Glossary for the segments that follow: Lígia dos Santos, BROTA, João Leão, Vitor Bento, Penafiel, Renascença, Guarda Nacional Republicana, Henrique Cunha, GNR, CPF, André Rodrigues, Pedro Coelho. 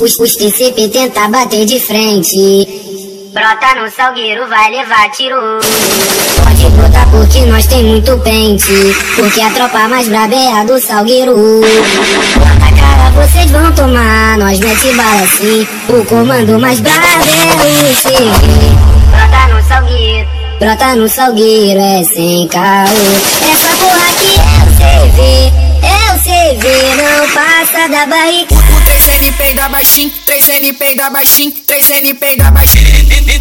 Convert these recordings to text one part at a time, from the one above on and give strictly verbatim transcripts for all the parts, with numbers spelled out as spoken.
Os, os que sempre tenta bater de frente, brota no salgueiro, vai levar tiro. Pode brotar porque nós tem muito pente, porque a tropa mais braba é a do salgueiro. Planta cara, vocês vão tomar, nós mete bala sim, o comando mais brabo é o C P F. Brota no salgueiro, brota no salgueiro, é sem caô. Essa porra aqui é o C V. C V não passa da barricada. três N P da baixinho, três N P da baixinho, três N P da baixinho.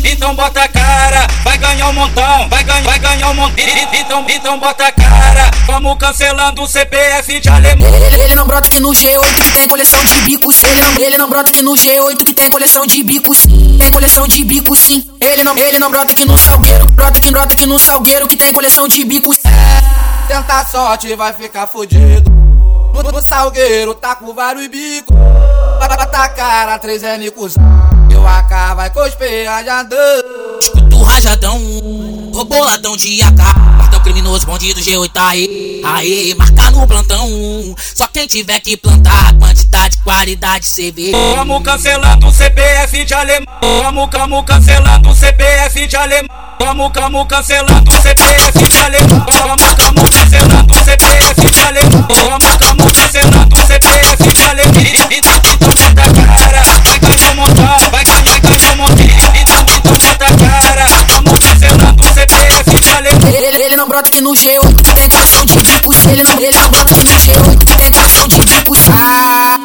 Então bota a cara, vai ganhar um montão, vai ganhar, vai ganhar um montão. Então, então bota a cara, vamos cancelando o C P F de alemão. Ele, ele não brota que no G oito que tem coleção de bicos. Ele não, ele não brota que no G oito que tem coleção de bicos. Tem coleção de bicos sim. Ele não, ele não brota que no salgueiro, brota que brota que no salgueiro que tem coleção de bicos. É, tenta a sorte vai ficar fudido. O salgueiro tá com vários bicos. Bata a cara, três é nicuzão. Meu A K vai cosper rajadão. Escuto rajadão, o boladão de A K. Plantão criminoso, bandido G oito aí. Aí, marca no plantão. Só quem tiver que plantar, quantidade, qualidade, C V. Vamos cancelando o C P F de alemão. Vamos, vamos cancelando o C P F de alemão. Vamos, vamos cancelando o C P F de alemão. Vamos, vamos cancelando o C P F de alemão. Vamos, vamos cancelando o C P F de alemão. Então bota a cara, vai ganhar um montão, vai ganhar, ganhar um montão. Então bota a cara, vamos cancelando o C P F de alemão. Ele, ele, ele não brota que no G oito que tem coleção de bicos. Ele não, ele não brota que no G oito que tem coleção de bicos. Ah,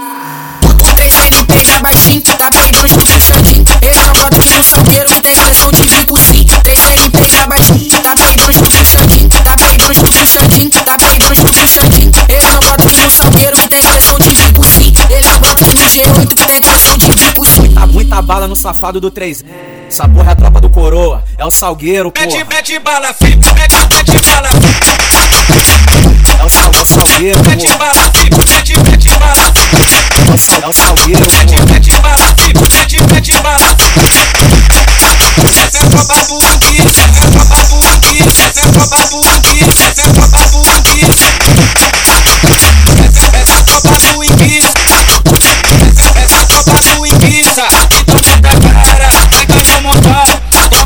três N P da baixinho, tá brigando com o Santinho. Ele não brota que no salgueiro que tem coleção de bicos sim. três N P da baixinho, tá brigando com o Santinho. Tá brigando com o Santinho, tá brigando com o Santinho. Ele não brota que no salgueiro que tem coleção de bicos sim. Ele não brota que no G oito que tem coleção de bicos sim. Muita, muita bala no safado do três N. Essa porra é a tropa do coroa, é o salgueiro, porra. Mete, mete bala, filho, mete, mete bala. É o, sal, é o salgueiro, porra. Mete bala, filho, mete, mete bala. É o salgueiro, mete, mete bala, filho, mete, mete bala. Essa é a tropa do Anguir, essa é a tropa do Anguir, essa é a tropa do Anguir, essa é a tropa do Anguir. Essa é a tropa do Anguir, essa é a tropa do Anguir. Então bota a cara, vai ganhar um montão.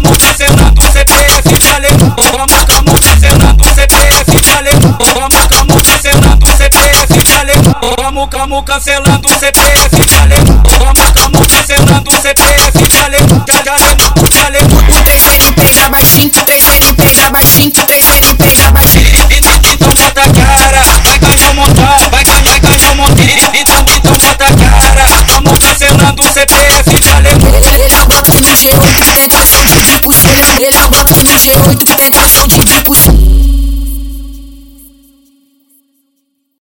Vamos cancelando o C P F de alemão. Vamos, vamos cancelando o C P F de alemão. Vamos, vamos cancelando o C P F de alemão. Vamos, vamos cancelando o C P F de alemão. Vamos, vamos cancelando o C P F de alemão. De alemão, de alemão. três N P da baixinho, três N P da baixinho, três N P da baixinho. Então bota a cara, vai ganhar um montão, vai ganhar, ganhar um montão. Então bota a cara, vamos cancelando o C P F de alemão. Ele não brota que no G oito que tem coleção de bicos. Ele não brota que no G oito que tem coleção de bicos.